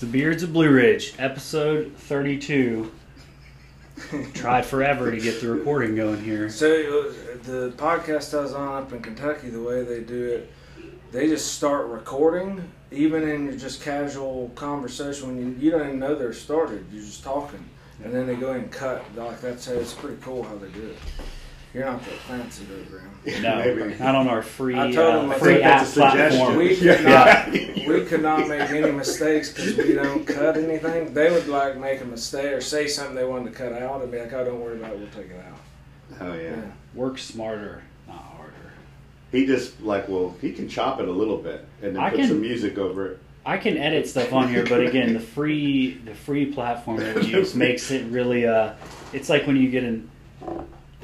It's the Beards of Blue Ridge, episode 32. Tried forever to get the recording going here. So the podcast I was on up in Kentucky, the way they do it, they just start recording, even in your just casual conversation when you don't even know they're started. You're just talking, and then they go ahead and cut. Like that's how, it's pretty cool how they do it. You're not that fancy, though, Graham. No, maybe. Not on our free app platform. We could not make any mistakes because we don't cut anything. They would like make a mistake or say something they wanted to cut out and be like, "Oh, don't worry about it. We'll take it out." Oh yeah. Work smarter, not harder. He just he can chop it a little bit and then put some music over it. I can edit stuff on here, but again, the free platform that we use makes it really. It's like when you get in.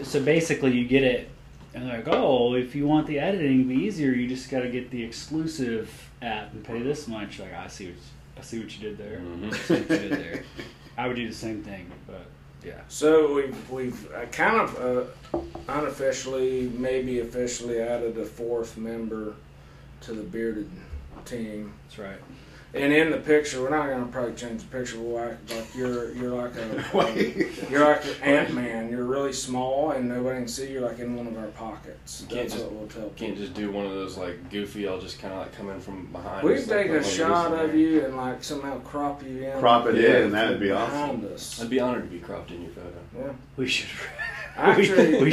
So basically you get it, and they're like, oh, if you want the editing to be easier, you just got to get the exclusive app and pay this much. Like, I see what you did there. Mm-hmm. I see what you did there. I would do the same thing, but yeah. So we've kind of unofficially, maybe officially added a fourth member to the bearded team. That's right. And in the picture, we're not gonna probably change the picture. Like you're like you're like an Ant-Man. You're really small, and nobody can see. You're like in one of our pockets. That's what we'll tell people. Can't just do one of those like goofy. I'll just kind of like come in from behind. We could take a shot of you and like somehow crop you in. Crop it in. That'd be awesome. I'd be honored to be cropped in your photo. Yeah, we should. Actually, we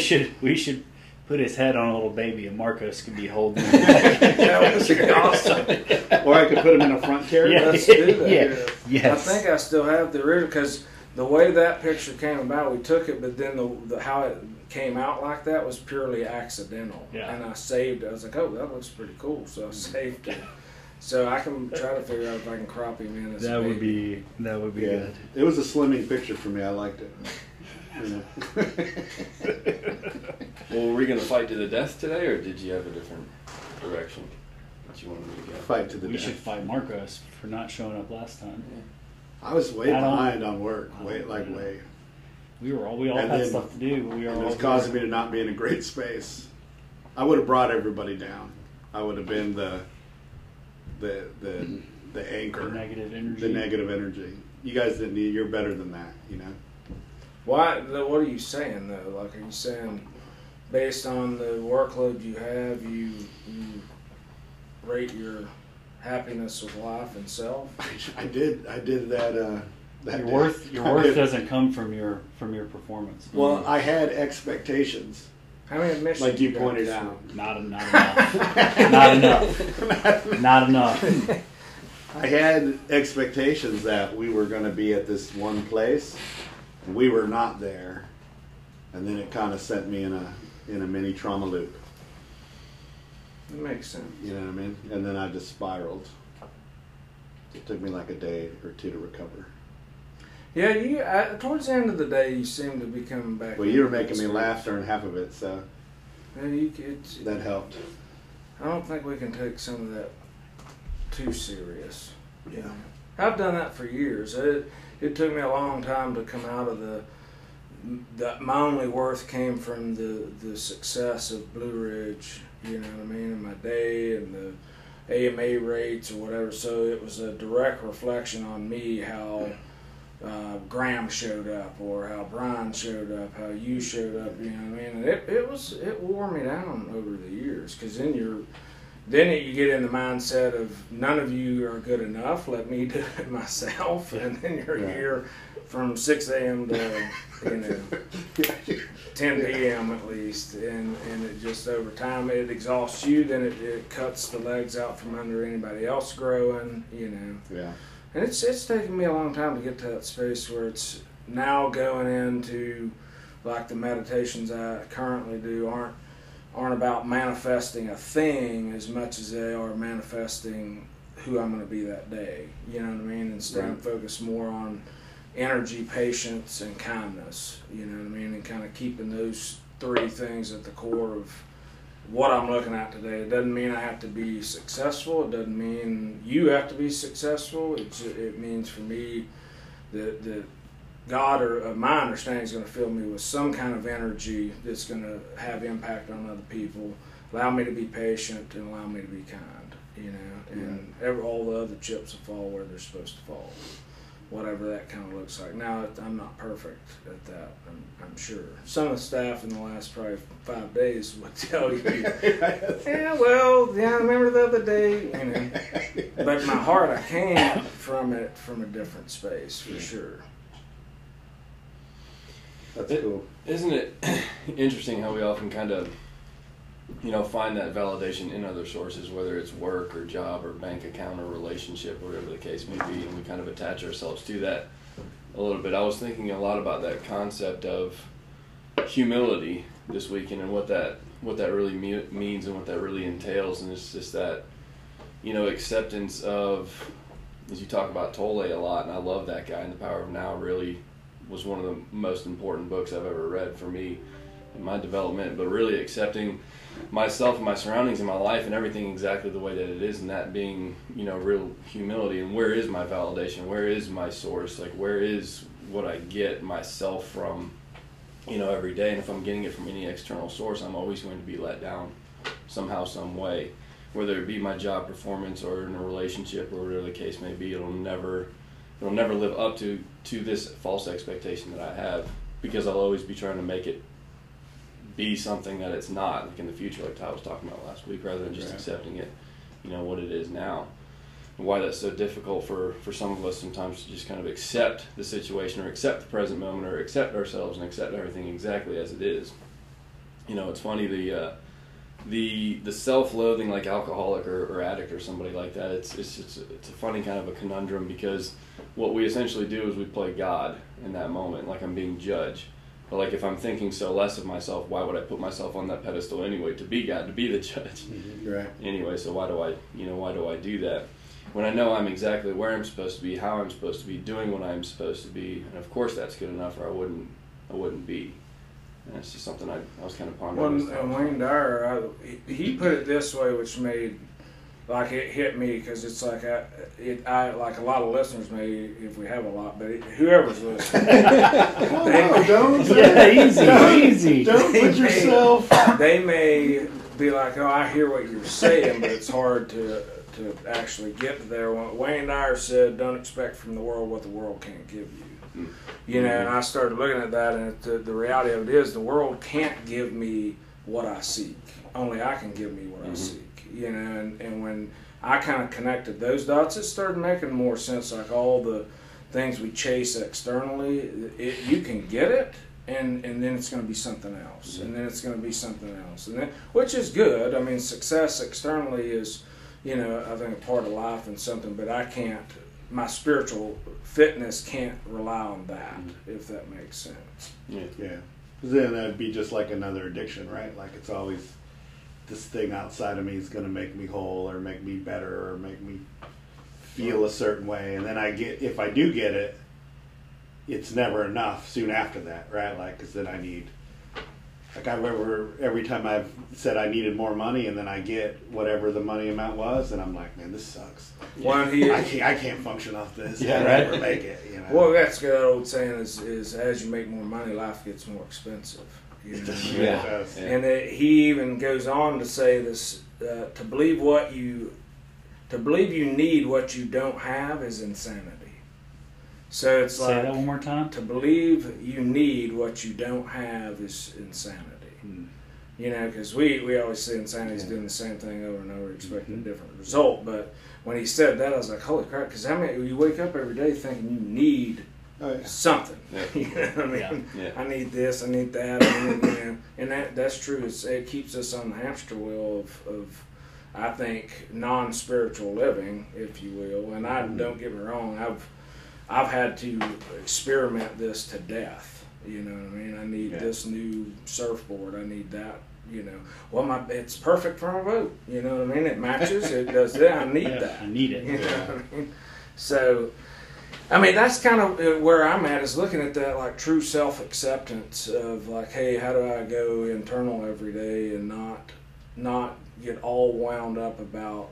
should. Put his head on a little baby, and Marcos could be holding him. That would be awesome. Or I could put him in a front carrier. Yeah. Let's do that. Yeah. Yes. I think I still have the original because the way that picture came about, we took it, but then the how it came out like that was purely accidental. Yeah. And I saved it. I was like, oh, that looks pretty cool, so I saved it. So I can try to figure out if I can crop him in as a baby. That would be good. It was a slimming picture for me. I liked it. Well, were we going to fight to the death today, or did you have a different direction that you wanted me to go? Fight to the death. We should fight Marcos for not showing up last time. Yeah. I was way behind on work. Way. We all had stuff to do. It was causing me to not be in a great space. I would have brought everybody down. I would have been the anchor. The negative energy. You guys didn't need. You're better than that. You know. What are you saying though? Like, are you saying based on the workload you have, you rate your happiness with life and self? I did that. Your worth doesn't come from your performance. Well, I had expectations. How many admissions? Like you pointed out, not enough. I had expectations that we were going to be at this one place. We were not there, and then it kind of sent me in a mini trauma loop. That makes sense. You know what I mean? And then I just spiraled. It took me like a day or two to recover. Yeah, towards the end of the day, you seemed to be coming back. Well, you were making me laugh during half of it, so yeah, that helped. I don't think we can take some of that too serious. Yeah. I've done that for years. It took me a long time to come out of my only worth came from the success of Blue Ridge, you know what I mean, in my day and the AMA rates or whatever. So it was a direct reflection on me how Graham showed up or how Brian showed up, how you showed up, you know what I mean. And it wore me down over the years because then you get in the mindset of none of you are good enough. Let me do it myself, and then you're here from 6 a.m. to 10 p.m. at least, and it just over time it exhausts you. Then it cuts the legs out from under anybody else growing, you know. Yeah. And it's taken me a long time to get to that space where it's now going into like the meditations I currently do aren't about manifesting a thing as much as they are manifesting who I'm going to be that day. You know what I mean? Instead, I'm focused more on energy, patience, and kindness. You know what I mean? And kind of keeping those three things at the core of what I'm looking at today. It doesn't mean I have to be successful. It doesn't mean you have to be successful. It means for me that God, or my understanding, is going to fill me with some kind of energy that's going to have impact on other people, allow me to be patient, and allow me to be kind. you know, and all the other chips will fall where they're supposed to fall, whatever that kind of looks like. Now, I'm not perfect at that, I'm sure. Some of the staff in the last probably 5 days would tell you, yeah, well, yeah, I remember the other day, you know. But my heart, I came from it from a different space, for sure. That's cool. Isn't it interesting how we often kind of, you know, find that validation in other sources, whether it's work or job or bank account or relationship or whatever the case may be, and we kind of attach ourselves to that a little bit. I was thinking a lot about that concept of humility this weekend and what that really means and what that really entails, and it's just that, you know, acceptance of, as you talk about Tolle a lot, and I love that guy, and The Power of Now really was one of the most important books I've ever read for me in my development, but really accepting myself and my surroundings and my life and everything exactly the way that it is, and that being, you know, real humility. And where is my validation? Where is my source? Like, where is what I get myself from, you know, every day? And if I'm getting it from any external source, I'm always going to be let down somehow, some way, whether it be my job performance or in a relationship or whatever the case may be. It'll never live up to this false expectation that I have, because I'll always be trying to make it be something that it's not, like in the future, like Todd was talking about last week, rather than just accepting it, you know, what it is now. And why that's so difficult for some of us sometimes, to just kind of accept the situation or accept the present moment or accept ourselves and accept everything exactly as it is. You know, it's funny, the self-loathing, like alcoholic or addict or somebody like that, it's a funny kind of a conundrum, because what we essentially do is we play God in that moment, like I'm being judged. But like, if I'm thinking so less of myself, why would I put myself on that pedestal anyway, to be God, to be the judge? Right. Anyway, so why do I do that? When I know I'm exactly where I'm supposed to be, how I'm supposed to be, doing what I'm supposed to be, and of course that's good enough, or I wouldn't be. And it's just something I was kind of pondering. Well, Wayne Dyer, he put it this way, which made, like, it hit me, because it's like I like a lot of listeners, maybe, if we have a lot, but whoever's listening. Oh, don't. Yeah, easy. Don't put yourself. They may be like, oh, I hear what you're saying, but it's hard to actually get there. When Wayne Dyer said, don't expect from the world what the world can't give you. You know, and I started looking at that, and the reality of it is, the world can't give me what I seek. Only I can give me what I seek. You know, and when I kind of connected those dots, it started making more sense. Like, all the things we chase externally, you can get it, and then it's going to be something else, and then it's going to be something else, and then, which is good. I mean, success externally is, you know, I think a part of life and something, but I can't, my spiritual fitness can't rely on that, if that makes sense. Yeah. Then that'd be just like another addiction, right? Like, it's always, this thing outside of me is going to make me whole or make me better or make me feel a certain way, and then if I do get it, it's never enough soon after that, right? Like, because then I need, like, I remember every time I've said I needed more money, and then I get whatever the money amount was, and I'm like, man, this sucks. Well, I can't function off this. Yeah, right. Never make it, you know? Well, that's that old saying is as you make more money, life gets more expensive. You know? Yeah. And he even goes on to say this: to believe you need what you don't have is insanity. So it's say that one more time. To believe you need what you don't have is insanity. You know, because we always say insanity's doing the same thing over and over, expecting a different result. But when he said that, I was like, holy crap! Because you wake up every day thinking you need. Oh, yeah. Something, you know what I mean? Yeah. I need this, I need that, you know, and that's true. It keeps us on the hamster wheel of I think, non-spiritual living, if you will. And I don't get me wrong, I've had to experiment this to death. You know what I mean? I need this new surfboard. I need that. You know, well, it's perfect for my boat. You know what I mean? It matches. It does that. I need that. I need it. You know what I mean? So. I mean, that's kind of where I'm at, is looking at that, like, true self-acceptance of, like, hey, how do I go internal every day and not get all wound up about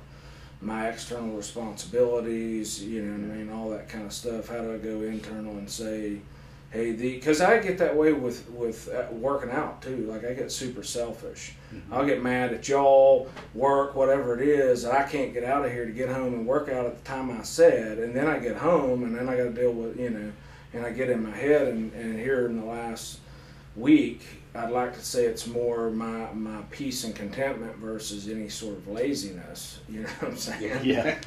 my external responsibilities, you know what I mean, all that kind of stuff. How do I go internal and say, Hey, because I get that way with working out too. Like, I get super selfish. Mm-hmm. I'll get mad at y'all, work, whatever it is. I can't get out of here to get home and work out at the time I said. And then I get home, and then I got to deal with, you know, and I get in my head. And here in the last week, I'd like to say it's more my peace and contentment versus any sort of laziness. You know what I'm saying? Yeah.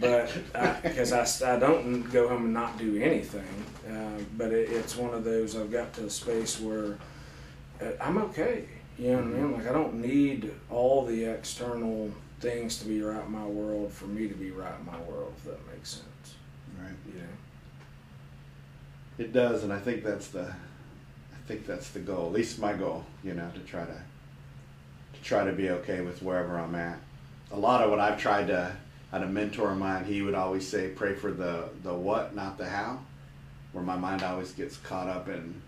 But because I don't go home and not do anything, but it's one of those. I've got to a space where I'm okay. You know what I mean? Like, I don't need all the external things to be right in my world for me to be right in my world. If that makes sense. Right. Yeah. It does, and I think that's the. I think that's the goal, at least my goal, you know, to try to be okay with wherever I'm at. A lot of what I've tried to, I had a mentor of mine, he would always say, pray for the what, not the how, where my mind always gets caught up in,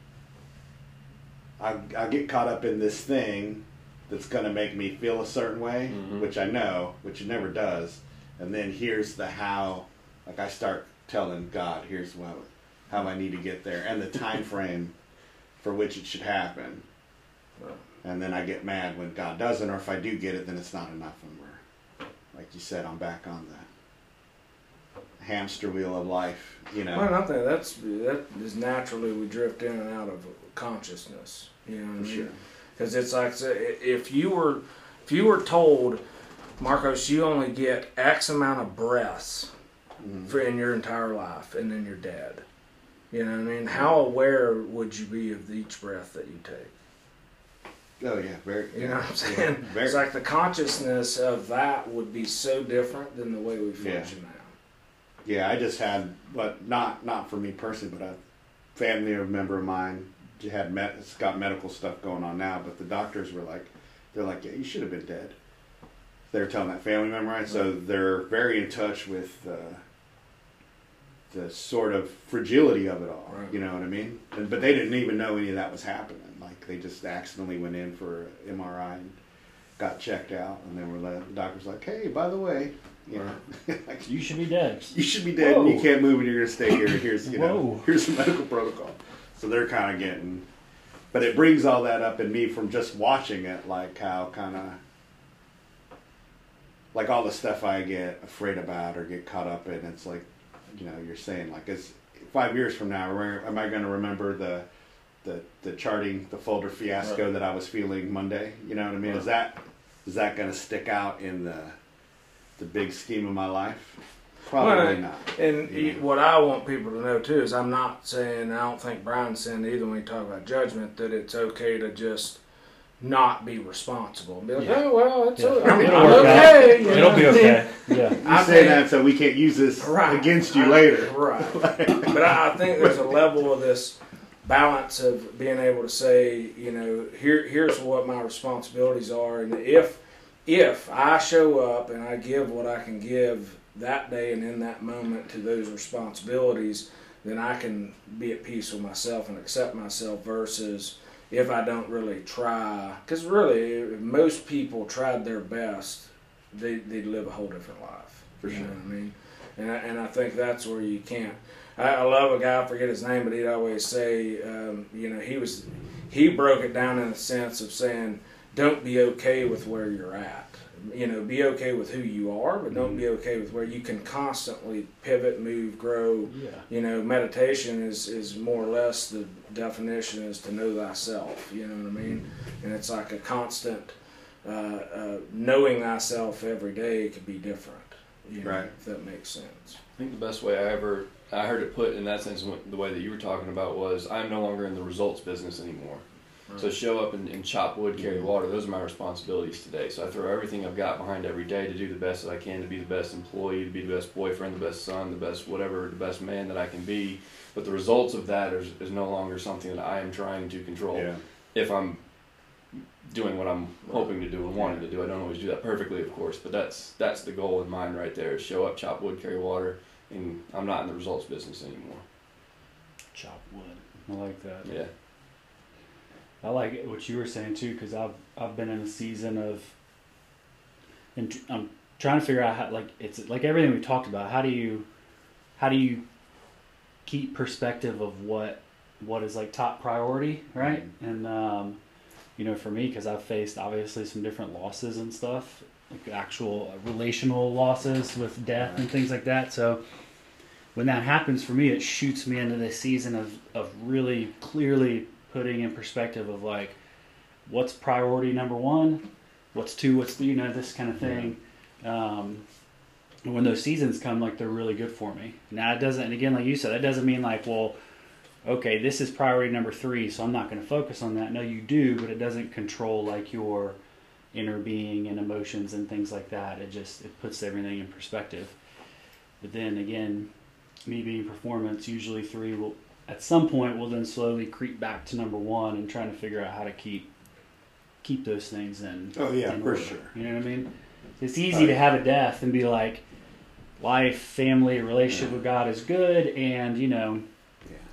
I get caught up in this thing that's going to make me feel a certain way, mm-hmm. which I know, which it never does, and then here's the how, like I start telling God, here's what, how I need to get there, and the time frame for which it should happen. Right. And then I get mad when God doesn't, or if I do get it, then it's not enough, and we're, like you said, I'm back on the hamster wheel of life, you know. Well, I think that is naturally we drift in and out of consciousness, you know what I mean? Sure. Because it's like, if you were told, Marcos, you only get X amount of breaths mm-hmm. for in your entire life, and then you're dead. You know what I mean? How aware would you be of each breath that you take? Oh, yeah. Very, you know what I'm saying? Yeah, very. It's like the consciousness of that would be so different than the way we function yeah. now. Yeah, I just had, but not for me personally, but a family member of mine had it's got medical stuff going on now, but the doctors were like, they're like, yeah, you should have been dead. They're telling that family member, right? So they're very in touch with... the sort of fragility of it all, right. You know what I mean? But they didn't even know any of that was happening. Like, they just accidentally went in for MRI and got checked out, and then the doctor's like, hey, by the way, you right. know, like, you should be dead. You should be dead, whoa. And you can't move, and you're going to stay here. Here's, you know, here's the medical protocol. So they're kind of getting, but it brings all that up in me from just watching it, like how kind of, like all the stuff I get afraid about or get caught up in, it's like, you know, you're saying, like, it's 5 years from now, am I going to remember the charting, the folder fiasco right. that I was feeling Monday? You know what I mean? Right. Is that going to stick out in the big scheme of my life? Probably not. And you know. What I want people to know, too, is I'm not saying, I don't think Brian said either when we talk about judgment, that it's okay to just not be responsible and be like, yeah. oh, well, it's yeah. I'm okay. It'll be okay. Yeah. I'm saying that so we can't use this right. against you later. Right. But I think there's a level of this balance of being able to say, you know, here's what my responsibilities are, and if I show up and I give what I can give that day and in that moment to those responsibilities, then I can be at peace with myself and accept myself versus... if I don't really try, because really, if most people tried their best, they'd live a whole different life. For sure. You know what I mean? And I think that's where you can't. I love a guy, I forget his name, but he'd always say, you know, he broke it down in the sense of saying, don't be okay with where you're at. You know, be okay with who you are, but don't be okay with where you can constantly pivot, move, grow. Yeah. You know, meditation is more or less the definition is to know thyself, you know what I mean? And it's like a constant knowing thyself every day could be different, you know, right. if that makes sense. I think the best way I heard it put in that sense, the way that you were talking about was, I'm no longer in the results business anymore. So show up and chop wood, carry water. Those are my responsibilities today. So I throw everything I've got behind every day to do the best that I can, to be the best employee, to be the best boyfriend, the best son, the best whatever, the best man that I can be. But the results of that is no longer something that I am trying to control. Yeah. If I'm doing what I'm hoping to do and wanting to do. I don't always do that perfectly, of course. But that's the goal in mind right there. Show up, chop wood, carry water. And I'm not in the results business anymore. Chop wood. I like that. Yeah. I like what you were saying too, because I've been in a season of, and I'm trying to figure out how, like, it's like everything we talked about. How do you keep perspective of what what is like top priority, right? Mm-hmm. And you know, for me, because I've faced obviously some different losses and stuff, like actual relational losses with death and things like that. So when that happens for me, it shoots me into this season of really clearly putting in perspective of like, what's priority number one, what's two, what's three, you know, this kind of thing. Yeah. And when those seasons come, like, they're really good for me. Now, it doesn't, and again, like you said, that doesn't mean like, well, okay, this is priority number three, so I'm not going to focus on that. No, you do, but it doesn't control like your inner being and emotions and things like that. It just, it puts everything in perspective. But then again, me being performance, usually three will, at some point, will then slowly creep back to number one and trying to figure out how to keep those things in. Oh yeah, in order. For sure. You know what I mean? It's easy to have a death and be like, life, family, relationship with God is good, and you know,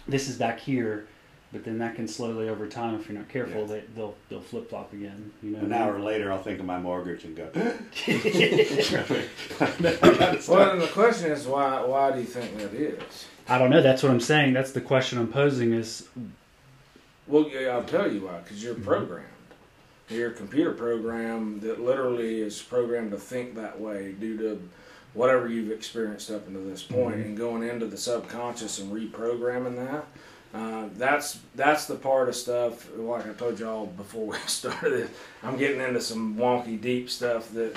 this is back here, but then that can slowly over time, if you're not careful, they'll flip flop again. You know, an hour later, I'll think of my mortgage and go. Well, and the question is, why do you think that is? I don't know. That's what I'm saying. That's the question I'm posing. Is well, I'll tell you why. Because you're programmed. You're a computer program that literally is programmed to think that way due to whatever you've experienced up until this point, and going into the subconscious and reprogramming that. That's the part of stuff, like I told y'all before we started this, I'm getting into some wonky deep stuff that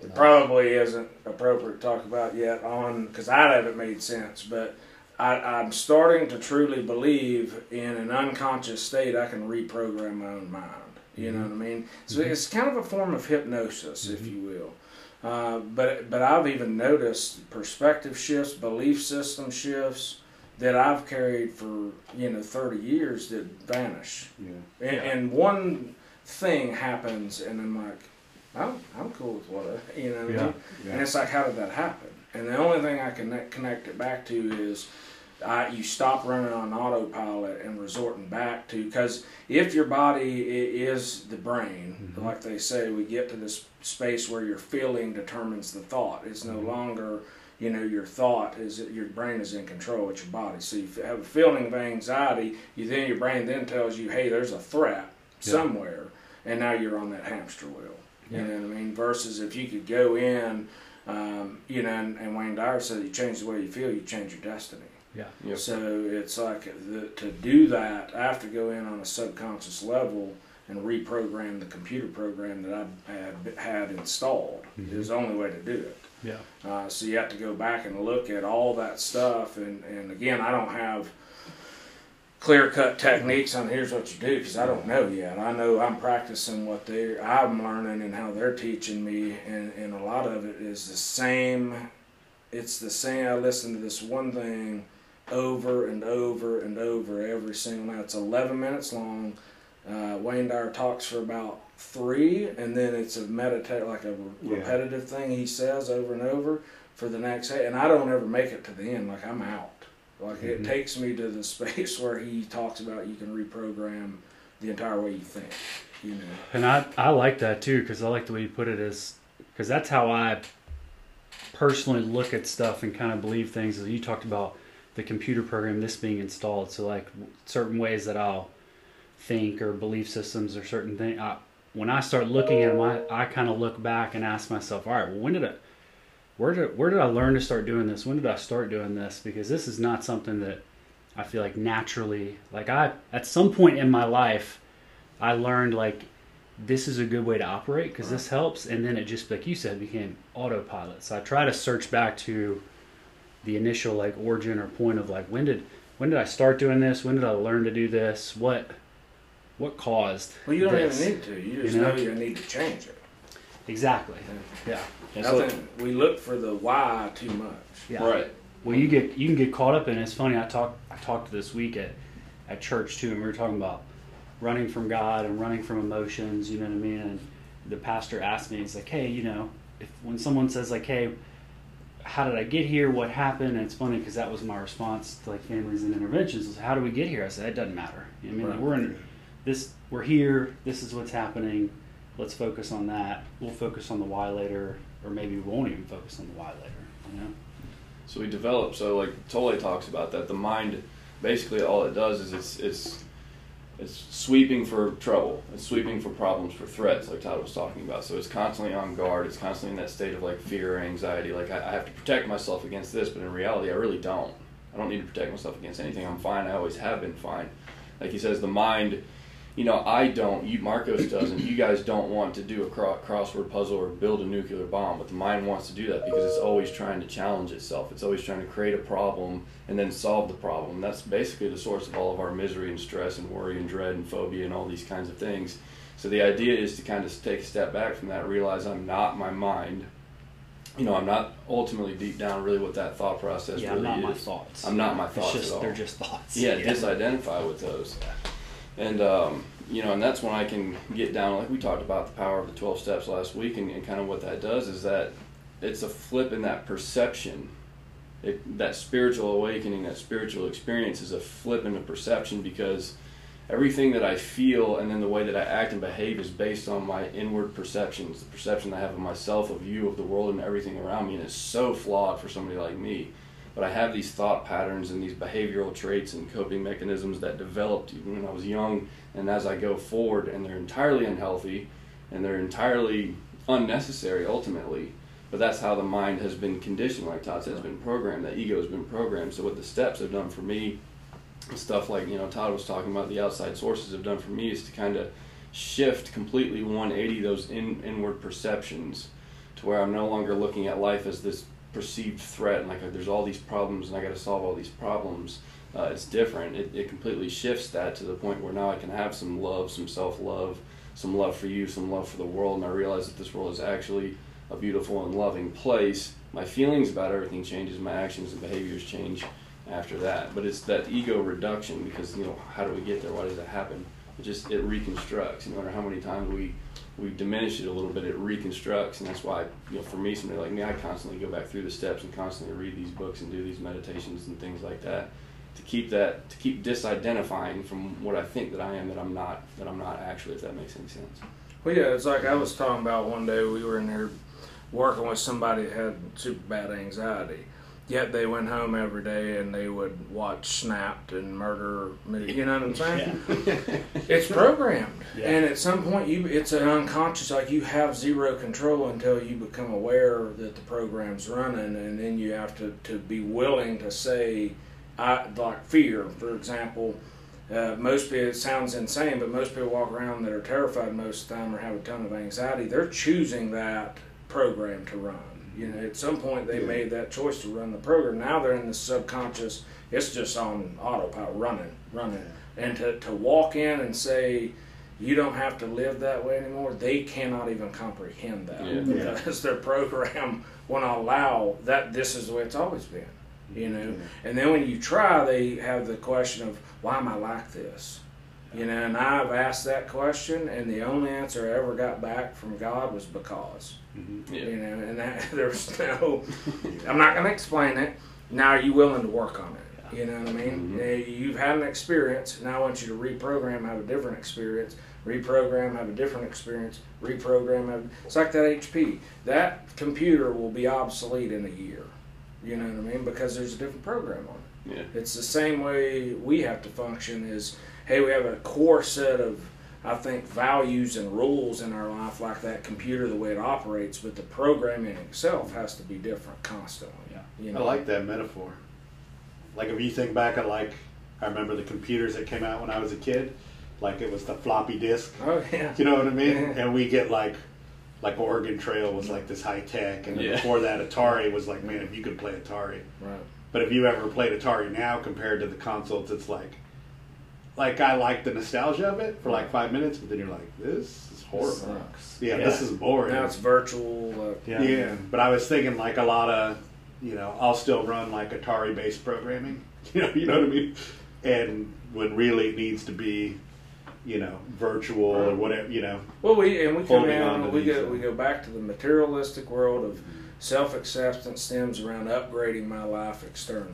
it probably isn't appropriate to talk about yet on, because I haven't made sense, but I'm starting to truly believe in an unconscious state I can reprogram my own mind. You know what I mean? So it's kind of a form of hypnosis, if you will. But I've even noticed perspective shifts, belief system shifts that I've carried for, you know, 30 years that vanish. Yeah. And one thing happens, and I'm like, I'm cool with what I, you know what I mean? Yeah. And it's like, how did that happen? And the only thing I can connect it back to is you stop running on autopilot and resorting back to, because if your body is the brain, like they say, we get to this space where your feeling determines the thought. It's no longer, you know, your thought is, your brain is in control with your body. So you have a feeling of anxiety, your brain then tells you, hey, there's a threat somewhere, and now you're on that hamster wheel. Yeah. You know what I mean? Versus if you could go in, you know, and Wayne Dyer said, you change the way you feel, you change your destiny. Yeah. Yep. So it's like to do that, I have to go in on a subconscious level and reprogram the computer program that I had installed. Is the only way to do it. Yeah. So you have to go back and look at all that stuff. And again, I don't have clear-cut techniques on here's what you do, because I don't know yet. I know I'm practicing what I'm learning and how they're teaching me. And a lot of it is the same. It's the same. I listen to this one thing over and over and over every single night. It's 11 minutes long. Wayne Dyer talks for about 3, and then it's a repetitive thing he says over and over for the next day. And I don't ever make it to the end. Like, I'm out. Like, it takes me to the space where he talks about you can reprogram the entire way you think. You know. And I like that too, because I like the way you put it, is because that's how I personally look at stuff and kind of believe things. You talked about the computer program, this being installed. So like certain ways that I'll think, or belief systems, or certain things. When I start looking at them, I kind of look back and ask myself, all right, well, where did I learn to start doing this? When did I start doing this? Because this is not something that I feel like naturally, like at some point in my life, I learned like, this is a good way to operate, because this helps. And then it just, like you said, became autopilot. So I try to search back to the initial like origin or point of like, when did I start doing this? When did I learn to do this? What caused this? Well, you don't even need to. You just know you need to change it. Exactly. Yeah. And I think we look for the why too much. Yeah. Right. Well, you can get caught up in it. It's funny. I talked this week at church too, and we were talking about running from God and running from emotions. You know what I mean? And the pastor asked me, he's like, hey, you know, when someone says like, hey, how did I get here? What happened? And it's funny, because that was my response to like families and interventions, was, how do we get here? I said, it doesn't matter. You know what I mean? Right. Like, we're here, this is what's happening, let's focus on that. We'll focus on the why later, or maybe we won't even focus on the why later, you know? So we develop, so like Tolle talks about that, the mind basically all it does is it's sweeping for trouble. It's sweeping for problems, for threats, like Todd was talking about. So it's constantly on guard. It's constantly in that state of like fear or anxiety. Like I have to protect myself against this, but in reality, I really don't. I don't need to protect myself against anything. I'm fine. I always have been fine. Like he says, the mind, you know, I don't, you, Marcos doesn't, you guys don't want to do a crossword puzzle or build a nuclear bomb, but the mind wants to do that because it's always trying to challenge itself. It's always trying to create a problem and then solve the problem. That's basically the source of all of our misery and stress and worry and dread and phobia and all these kinds of things. So the idea is to kind of take a step back from that, realize I'm not my mind. You know, I'm not ultimately deep down really what that thought process really is. Yeah, I'm not my thoughts. I'm not my thoughts at all. They're just thoughts. Yeah, Disidentify with those. And, you know, and that's when I can get down, like we talked about the power of the 12 steps last week, and kind of what that does is that it's a flip in that perception. That spiritual awakening, that spiritual experience is a flip in the perception, because everything that I feel and then the way that I act and behave is based on my inward perceptions, the perception I have of myself, of you, of the world, and everything around me. And it's so flawed for somebody like me. But I have these thought patterns and these behavioral traits and coping mechanisms that developed even when I was young, and as I go forward, and they're entirely unhealthy and they're entirely unnecessary ultimately. But that's how the mind has been conditioned, like Todd said, has been programmed, that ego has been programmed. So what the steps have done for me, stuff like, you know, Todd was talking about, the outside sources have done for me, is to kind of shift completely 180 those inward perceptions to where I'm no longer looking at life as this perceived threat and like there's all these problems and I got to solve all these problems. It's different. It completely shifts that to the point where now I can have some love, some self-love, some love for you, some love for the world, and I realize that this world is actually a beautiful and loving place. My feelings about everything changes, my actions and behaviors change after that. But it's that ego reduction, because, you know, how do we get there? Why does that happen? It reconstructs. No matter how many times we diminish it a little bit, it reconstructs. And that's why, you know, for me, somebody like me, I constantly go back through the steps and constantly read these books and do these meditations and things like that to keep disidentifying from what I think that I am, that I'm not actually, if that makes any sense. Well, yeah, it's like I was talking about one day, we were in here working with somebody that had super bad anxiety. Yet they went home every day and they would watch Snapped and murder movies. You know what I'm saying? Yeah. It's programmed. Yeah. And at some point, it's an unconscious, like you have zero control until you become aware that the program's running, and then you have to be willing to say, like fear, for example. Most people, it sounds insane, but most people walk around that are terrified most of the time or have a ton of anxiety. They're choosing that program to run. You know, at some point they made that choice to run the program. Now they're in the subconscious. It's just on autopilot, running. And to walk in and say, you don't have to live that way anymore, they cannot even comprehend that. Yeah. Because their program won't allow that. This is the way it's always been, you know. Yeah. And then when you try, they have the question of, why am I like this? You know, and I've asked that question, and the only answer I ever got back from God was because. Mm-hmm. Yeah. You know, and that, there's no, I'm not going to explain it. Now, are you willing to work on it? Yeah. You know what I mean? Mm-hmm. You've had an experience. Now I want you to reprogram, have a different experience. Reprogram, have a different experience. Reprogram, it's like that HP. That computer will be obsolete in a year. You know what I mean? Because there's a different program on it. Yeah. It's the same way we have to function is, hey, we have a core set of, I think, values and rules in our life, like that computer, the way it operates, but the programming itself has to be different constantly. Yeah. You know? I like that metaphor. Like if you think back on, like, I remember the computers that came out when I was a kid, like it was the floppy disk. Oh, yeah. You know what I mean? Yeah. And we get like Oregon Trail was like this high tech, and then before that Atari was like, man, if you could play Atari. Right. But if you ever played Atari now compared to the consoles, it's like I like the nostalgia of it for like 5 minutes, but then you're like, this is horrible. Yeah, this is boring. Now it's virtual. But I was thinking like a lot of, you know, I'll still run like Atari-based programming. You know what I mean? And when really it needs to be, you know, virtual or whatever, you know. Well, we come down, we go back to the materialistic world of self-acceptance stems around upgrading my life externally.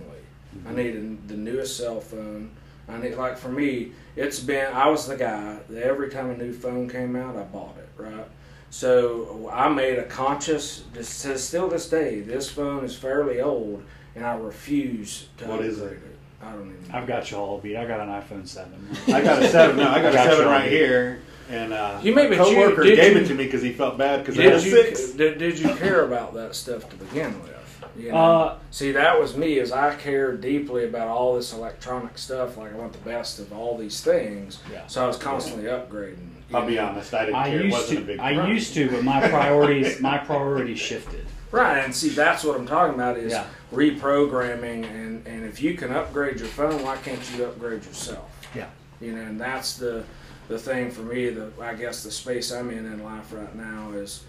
Mm-hmm. I need the newest cell phone. Like for me, it's been, I was the guy that every time a new phone came out, I bought it, right? So I made a conscious, still this day, this phone is fairly old, and I refuse to upgrade it. What is it? I don't even know. I've got you all beat. I got an iPhone 7. I got a 7. No, I got a 7 right here. And my coworker gave it to me because he felt bad because I had a 6. Did you care about that stuff to begin with? You know? See, that was me, is I cared deeply about all this electronic stuff. Like, I want the best of all these things. Yeah. So I was constantly upgrading. I'll be honest, I didn't care. It wasn't a big problem. I used to, but my priorities shifted. Right, and see, that's what I'm talking about is reprogramming. And if you can upgrade your phone, why can't you upgrade yourself? Yeah. You know, and that's the thing for me, I guess the space I'm in life right now is,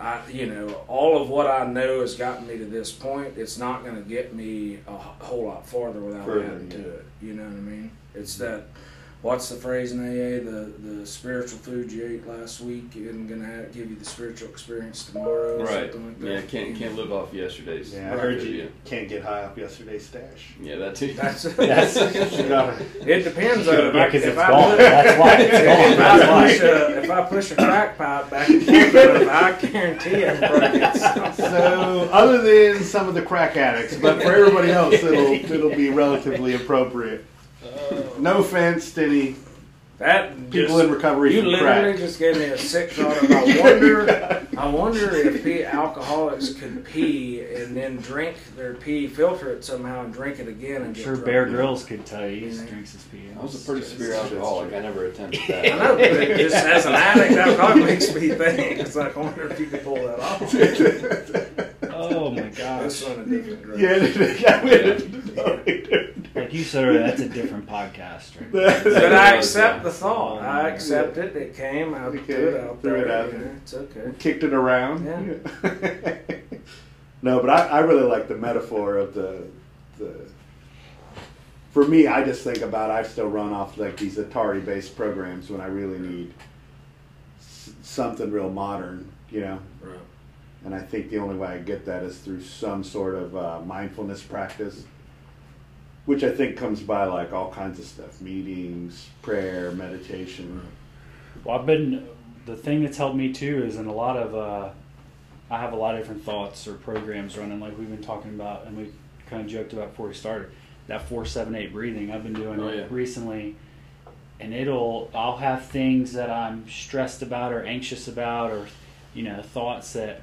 all of what I know has gotten me to this point. It's not going to get me a whole lot farther without adding to it. You know what I mean? It's that, what's the phrase in AA? The spiritual food you ate last week isn't going to give you the spiritual experience tomorrow. Or something like that. Yeah, can't live off yesterday's. Yeah, I heard you can't get high off yesterday's stash. Yeah, that too. That's it depends on if I push a crack pipe back and forth, I guarantee I'm broken. So other than some of the crack addicts, but for everybody else, it'll be relatively appropriate. No offense to any people in recovery from crack. You literally just gave me a sick thought. I wonder if alcoholics could pee and then drink their pee, filter it somehow, and drink it again. I'm sure Bear Grylls could tell you he drinks his pee. I was a pretty severe alcoholic. I never attempted that. I know, but it just, as an addict, that probably makes me think. It's like, I wonder if you could pull that off. Oh my gosh. That's on a different drug. Like you said, that's a different podcast. Right? But I accept the thought. I accept it. It came. I threw it out there. It's okay. Kicked it around. Yeah. No, but I really like the metaphor of the. For me, I just think about I still run off like these Atari-based programs when I really need something real modern, you know. Right. And I think the only way I get that is through some sort of mindfulness practice, which I think comes by like all kinds of stuff, meetings, prayer, meditation. Well, the thing that's helped me too is I have a lot of different thoughts or programs running, like we've been talking about and we kind of joked about before we started, that 4-7-8 breathing. I've been doing it recently, and I'll have things that I'm stressed about or anxious about or, thoughts that,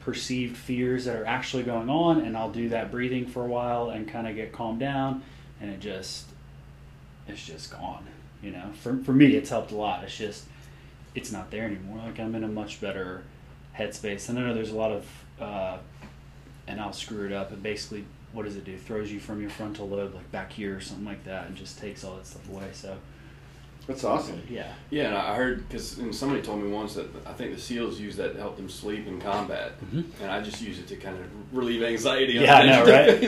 perceived fears that are actually going on, and I'll do that breathing for a while and kind of get calmed down, and it's just gone. For me, it's helped a lot. It's just, it's not there anymore. Like, I'm in a much better headspace. And I know there's a lot of, and I'll screw it up, and basically, what does it do? Throws you from your frontal lobe, like back here or something like that, and just takes all that stuff away. So that's awesome. Yeah. Yeah, and I heard, because somebody told me once that I think the SEALs use that to help them sleep in combat, and I just use it to kind of relieve anxiety. Yeah, I know, right?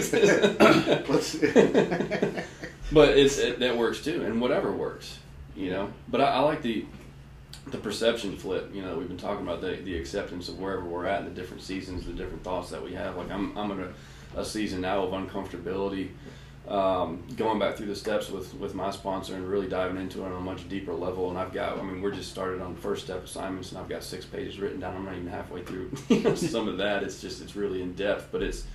But that works too, and whatever works, But I like the perception flip. We've been talking about the acceptance of wherever we're at, and the different seasons, the different thoughts that we have. Like I'm in a season now of uncomfortability. Going back through the steps with my sponsor and really diving into it on a much deeper level. And we're just started on first step assignments, and I've got 6 pages written down. I'm not even halfway through some of that. It's really in depth, but it's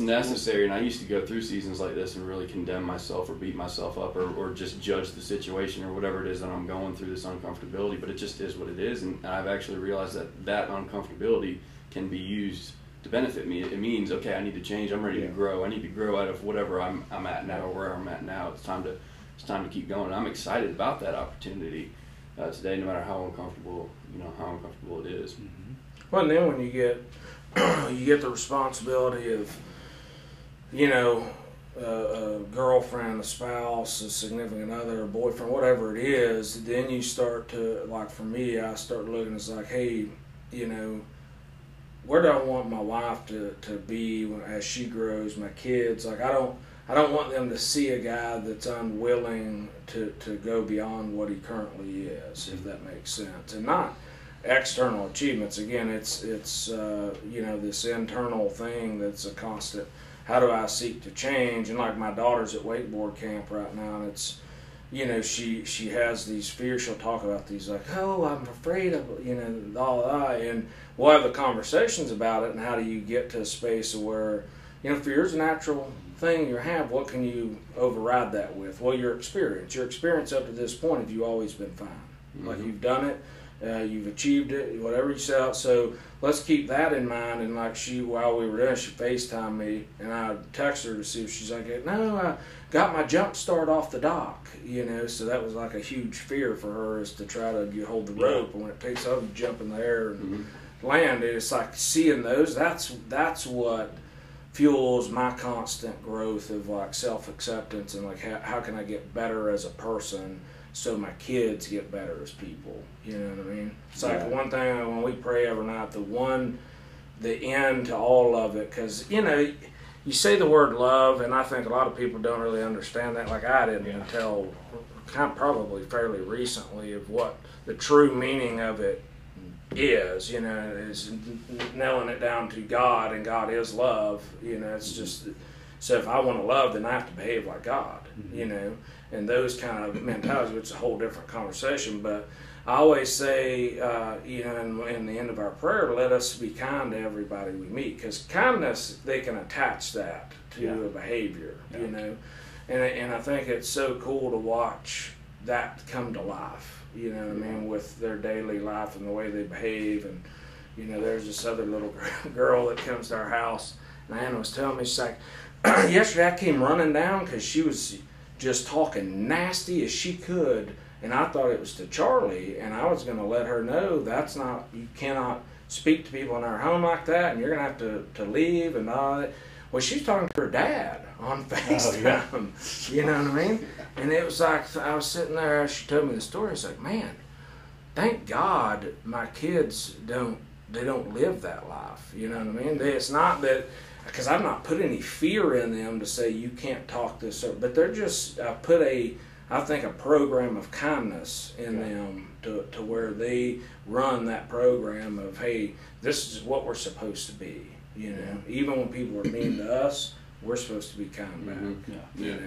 necessary. And I used to go through seasons like this and really condemn myself or beat myself up or just judge the situation or whatever it is that I'm going through, this uncomfortability, but it just is what it is. And I've actually realized that uncomfortability can be used to benefit me. It means, okay, I need to change. I'm ready to grow. I need to grow out of whatever I'm at now or where I'm at now. It's time to keep going. I'm excited about that opportunity today, no matter how uncomfortable it is. Mm-hmm. Well, and then when you get the responsibility of a girlfriend, a spouse, a significant other, a boyfriend, whatever it is, then you start to, like for me, I start looking as like, hey, where do I want my wife to be as she grows, my kids? Like, I don't want them to see a guy that's unwilling to go beyond what he currently is, if that makes sense. And not external achievements. Again, it's this internal thing that's a constant. How do I seek to change? And like my daughter's at wakeboard camp right now, and it's, she has these fears. She'll talk about these, like, oh, I'm afraid of, and we'll have the conversations about it, and how do you get to a space where You know, fear is a natural thing you have. What can you override that with? Well, your experience. Your experience up to this point, have you always been fine? Mm-hmm. Like, you've done it, you've achieved it, whatever you set out. So let's keep that in mind. And like, she, while we were doing it, she FaceTimed me, and I texted her to see if she's like, no, I got my jump start off the dock, you know. So that was like a huge fear for her, is to try to, you hold the rope, and when it picks up, you jump in the air and mm-hmm. land. It's like seeing those, that's what fuels my constant growth of like self-acceptance and like how can I get better as a person so my kids get better as people, you know what I mean? It's like the one thing when we pray every night, the end to all of it, because, you know, you say the word love, and I think a lot of people don't really understand that, like I didn't until kind of probably fairly recently, of what the true meaning of it is, you know, is nailing it down to God, and God is love, you know. It's just, so if I want to love, then I have to behave like God, you know, and those kind of mentalities, which is a whole different conversation. But I always say, you know, in the end of our prayer, let us be kind to everybody we meet, because kindness, they can attach that to a behavior, you know, and I think it's so cool to watch that come to life, you know what I mean, with their daily life and the way they behave. And, you know, there's this other little girl that comes to our house, and Anna was telling me, she's like, yesterday I came running down because she was just talking nasty as she could, and I thought it was to Charlie, and I was going to let her know that's not, you cannot speak to people in our home like that, and you're going to have to leave and all that. Well, she's talking to her dad on FaceTime, you know what I mean? And it was like, I was sitting there, she told me the story, it's like, man, thank God my kids don't live that life, you know what I mean? It's not that, because I've not put any fear in them to say you can't talk this over, but they're just, I put I think a program of kindness in them to where they run that program of, hey, this is what we're supposed to be, you know? Even when people are mean to us, we're supposed to be kind back, you know,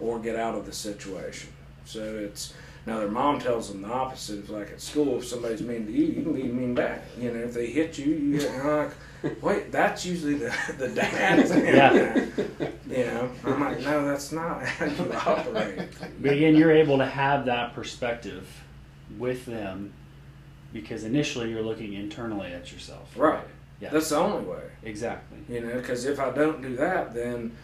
or get out of the situation. So it's, now their mom tells them the opposite. It's like at school, if somebody's mean to you, you can be mean back. You know, if they hit you, you get like, wait, that's usually the dad thing. You know, I'm like, no, that's not how you operate. But again, you're able to have that perspective with them, because initially you're looking internally at yourself. Right. Yeah. That's the only way. Exactly. You know, because if I don't do that, then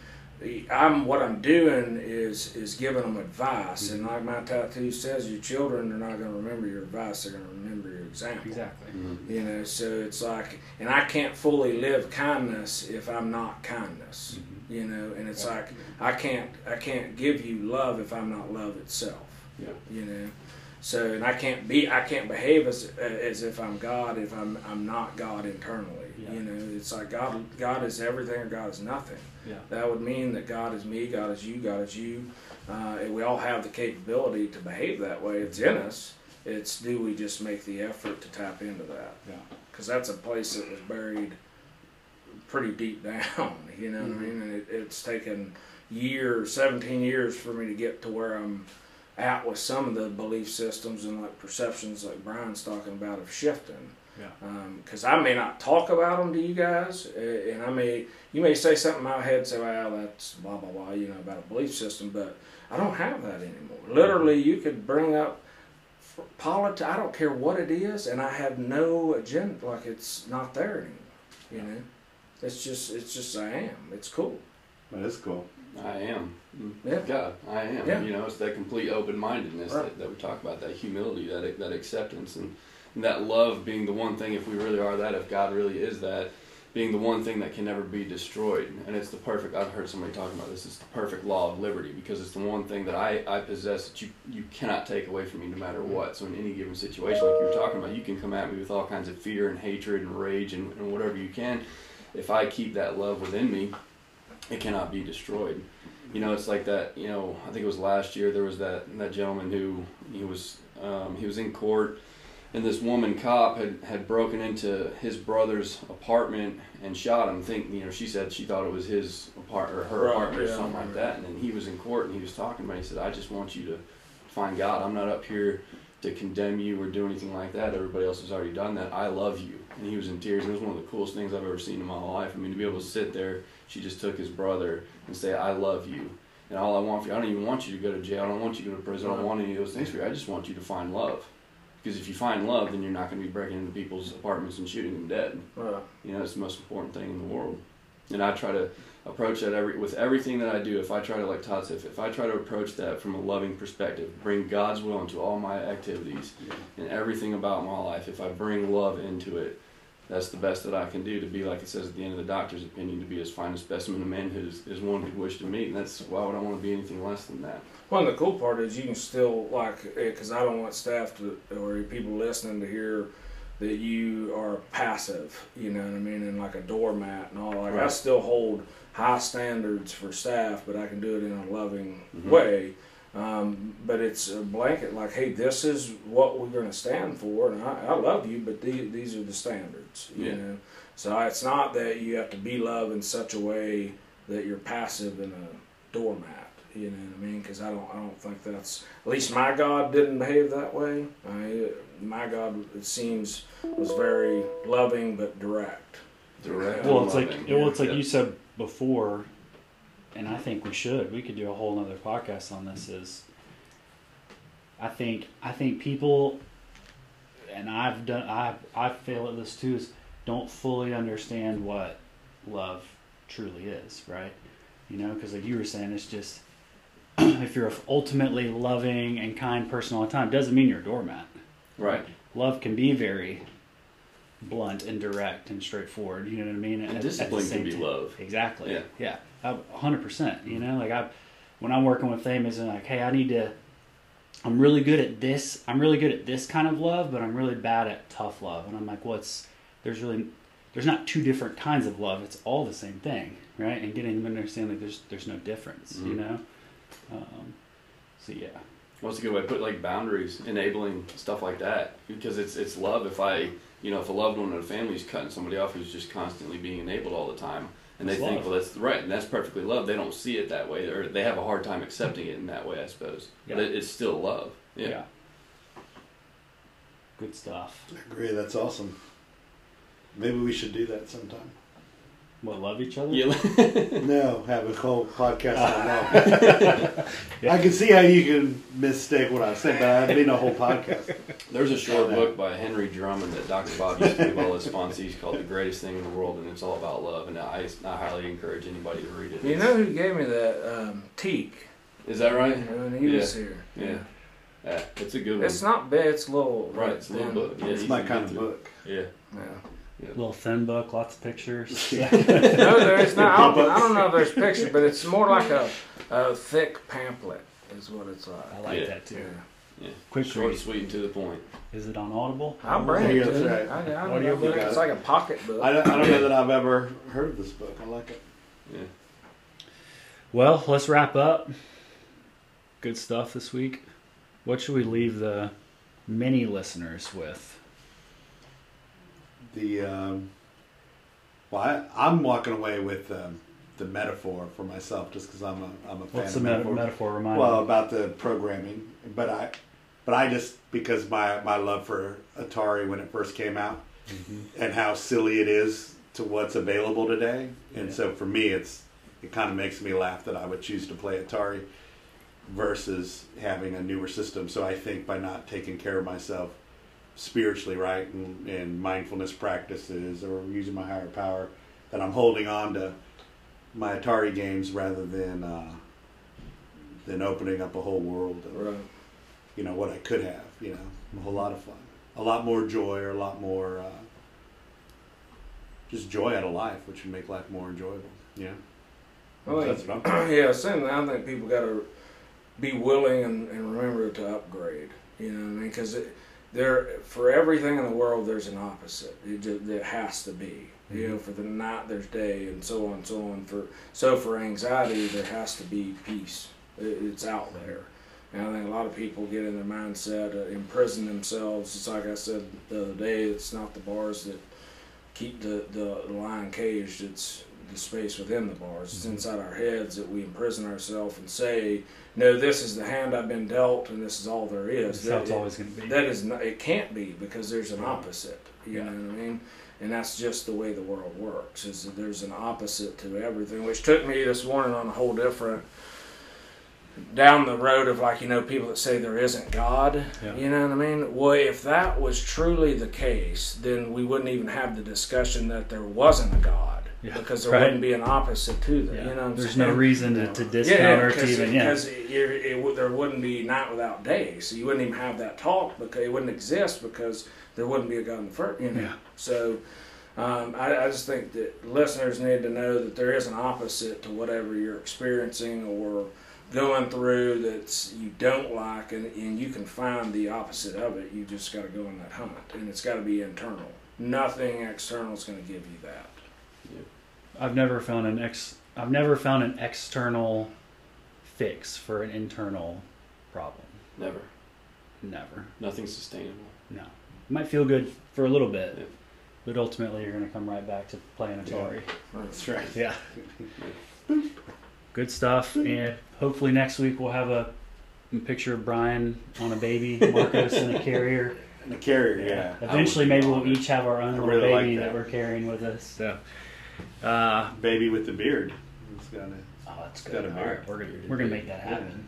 what I'm doing is giving them advice. Mm-hmm. And like my tattoo says, your children are not going to remember your advice. They're going to remember your example. Exactly. Mm-hmm. You know, so it's like, and I can't fully live kindness if I'm not kindness. Mm-hmm. You know, and it's like, I can't give you love if I'm not love itself. Yeah. You know. So, and I can't behave as if I'm God if I'm not God internally. Yeah. You know, it's like God is everything or God is nothing. Yeah. That would mean that God is me, God is you, God is you. And we all have the capability to behave that way. It's in us. It's, do we just make the effort to tap into that? Yeah. Because that's a place that was buried pretty deep down. You know what I mean? And it's taken 17 years for me to get to where I'm out with some of the belief systems and like perceptions, like Brian's talking about, of shifting. Because I may not talk about them to you guys, and you may say something in my head, say, well, that's blah blah blah, you know, about a belief system, but I don't have that anymore. Literally, you could bring up politics, I don't care what it is, and I have no agenda. Like, it's not there anymore. You know, it's just I am. It's cool. That is cool. I am. Yeah. God, I am. Yeah. You know, it's that complete open-mindedness that we talk about, that humility, that acceptance, and that love being the one thing, if we really are that, if God really is that, being the one thing that can never be destroyed. And it's the perfect, I've heard somebody talking about this, it's the perfect law of liberty, because it's the one thing that I possess that you cannot take away from me no matter what. So in any given situation, like you were talking about, you can come at me with all kinds of fear and hatred and rage and whatever you can. If I keep that love within me, it cannot be destroyed. You know, it's like that, you know, I think it was last year, there was that gentleman who, he was in court, and this woman cop had broken into his brother's apartment and shot him. She said she thought it was his apartment or her apartment or something like that. And then he was in court, and he was talking about it. He said, I just want you to find God. I'm not up here to condemn you or do anything like that. Everybody else has already done that. I love you. and he was in tears, and it was one of the coolest things I've ever seen in my whole life. I mean, to be able to sit there, she just took his brother and say, I love you, and all I want for you, I don't even want you to go to jail, I don't want you to go to prison, I don't want any of those things for you, I just want you to find love. Because if you find love, then you're not going to be breaking into people's apartments and shooting them dead. Right. You know, it's the most important thing in the world. And I try to approach that with everything that I do. If I try to, like Todd said, if I try to approach that from a loving perspective, bring God's will into all my activities and everything about my life, if I bring love into it, that's the best that I can do to be, like it says at the end of the doctor's opinion, to be as fine a specimen of manhood as one could wish to meet. And that's why I don't want to be anything less than that. Well, and the cool part is you can still, like, because I don't want staff to, or people listening to hear that you are passive, you know what I mean, and like a doormat and all. Like, right. I still hold high standards for staff, but I can do it in a loving way. But it's a blanket, like, hey, this is what we're going to stand for, and I love you, but these are the standards, you know. So it's not that you have to be loved in such a way that you're passive and a doormat, you know what I mean, because I don't think that's, at least my God didn't behave that way. My God, it seems, was very loving but direct. Well, it's loving. Like you said before, and I think we could do a whole other podcast on this, is I think people, and I fail at this too, is don't fully understand what love truly is, right? You know, because like you were saying, it's just, if you're an ultimately loving and kind person all the time, doesn't mean you're a doormat. Right. Love can be very blunt and direct and straightforward, you know what I mean? And discipline can be love. Exactly. Yeah. 100%, you know, like when I'm working with them, it's like, hey, I'm really good at this. I'm really good at this kind of love, but I'm really bad at tough love. And I'm like, there's not two different kinds of love. It's all the same thing, right? And getting them to understand that there's no difference, you know? So yeah. What's a good way to put, like, boundaries, enabling stuff like that, because it's love. If if a loved one in a family is cutting somebody off who's just constantly being enabled all the time, and they think, well, that's right, and that's perfectly love. They don't see it that way, or they have a hard time accepting it in that way, I suppose. Yeah. But it's still love. Yeah. Good stuff. I agree. That's awesome. Maybe we should do that sometime. What, love each other? Yeah. No, have a whole podcast on love. I can see how you can mistake what I said, but I mean a whole podcast. There's a short book by Henry Drummond that Dr. Bob used to give all his sponsees called The Greatest Thing in the World, and it's all about love, and I highly encourage anybody to read it. You know who gave me that? Teak. Is that right? When he was here. Yeah. It's a good one. It's not bad. It's a little... Right, it's a little book. Yeah, it's my kind of book. Yeah. Yeah. Little thin book, lots of pictures. No, there is not. I don't know if there's pictures, but it's more like a thick pamphlet is what it's like. I like that too. Yeah. Quick, short, sweet, and to the point. Is it on Audible? I'll bring it. Right. I don't know, it's like a pocket book. I don't know that I've ever heard of this book. I like it. Yeah. Well, let's wrap up. Good stuff this week. What should we leave the mini listeners with? I'm walking away with the metaphor for myself, just because I'm a fan. What's the metaphor? Remind me. Well, about the programming, but I just, because my love for Atari when it first came out, and how silly it is to what's available today, and so for me, it kind of makes me laugh that I would choose to play Atari versus having a newer system. So I think by not taking care of myself spiritually, right, and mindfulness practices, or using my higher power, that I'm holding on to my Atari games rather than opening up a whole world of, you know, what I could have, you know, a whole lot of fun, a lot more joy, or a lot more just joy out of life, which would make life more enjoyable. Yeah, well, so that's what I'm saying. I think people got to be willing and remember to upgrade. You know what I mean? Because there, for everything in the world, there's an opposite. It has to be. You know, for the night, there's day, and so on and so on. For anxiety, there has to be peace. It's out there. And I think a lot of people get in their mindset, imprison themselves. It's like I said the other day, it's not the bars that keep the lion caged. It's the space within the bars. It's inside our heads that we imprison ourselves and say, no, this is the hand I've been dealt, and this is all there is. That's always going to be. That is not, it can't be, because there's an opposite. You know what I mean? And that's just the way the world works, is that there's an opposite to everything, which took me this morning on a whole different, down the road of, like, you know, people that say there isn't God, yeah. You know what I mean? Well, if that was truly the case, then we wouldn't even have the discussion that there wasn't a God, yeah. Because there right. wouldn't be an opposite to that, yeah. You know what I'm There's saying? No reason to discount or to even, yeah. Because there wouldn't be night without day, so you wouldn't even have that talk, because it wouldn't exist, because there wouldn't be a God in the first, you know. Yeah. So I just think that listeners need to know that there is an opposite to whatever you're experiencing or going through that you don't like, and you can find the opposite of it. You just got to go on that hunt, and it's got to be internal. Nothing external is going to give you that. Yeah. I've never found an external fix for an internal problem. Never. Never. Nothing's sustainable. No. It might feel good for a little bit, yeah. But ultimately you're going to come right back to playing Atari. Yeah. That's right. Yeah. Good stuff. And hopefully next week we'll have a picture of Brian on a baby, Marcos in a carrier. In a carrier, yeah. Eventually maybe we'll each have our own little baby that we're carrying with us. So, baby with the beard. It's got a beard. All right, we're going to make that happen.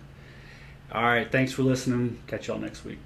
Yeah. All right, thanks for listening. Catch y'all next week.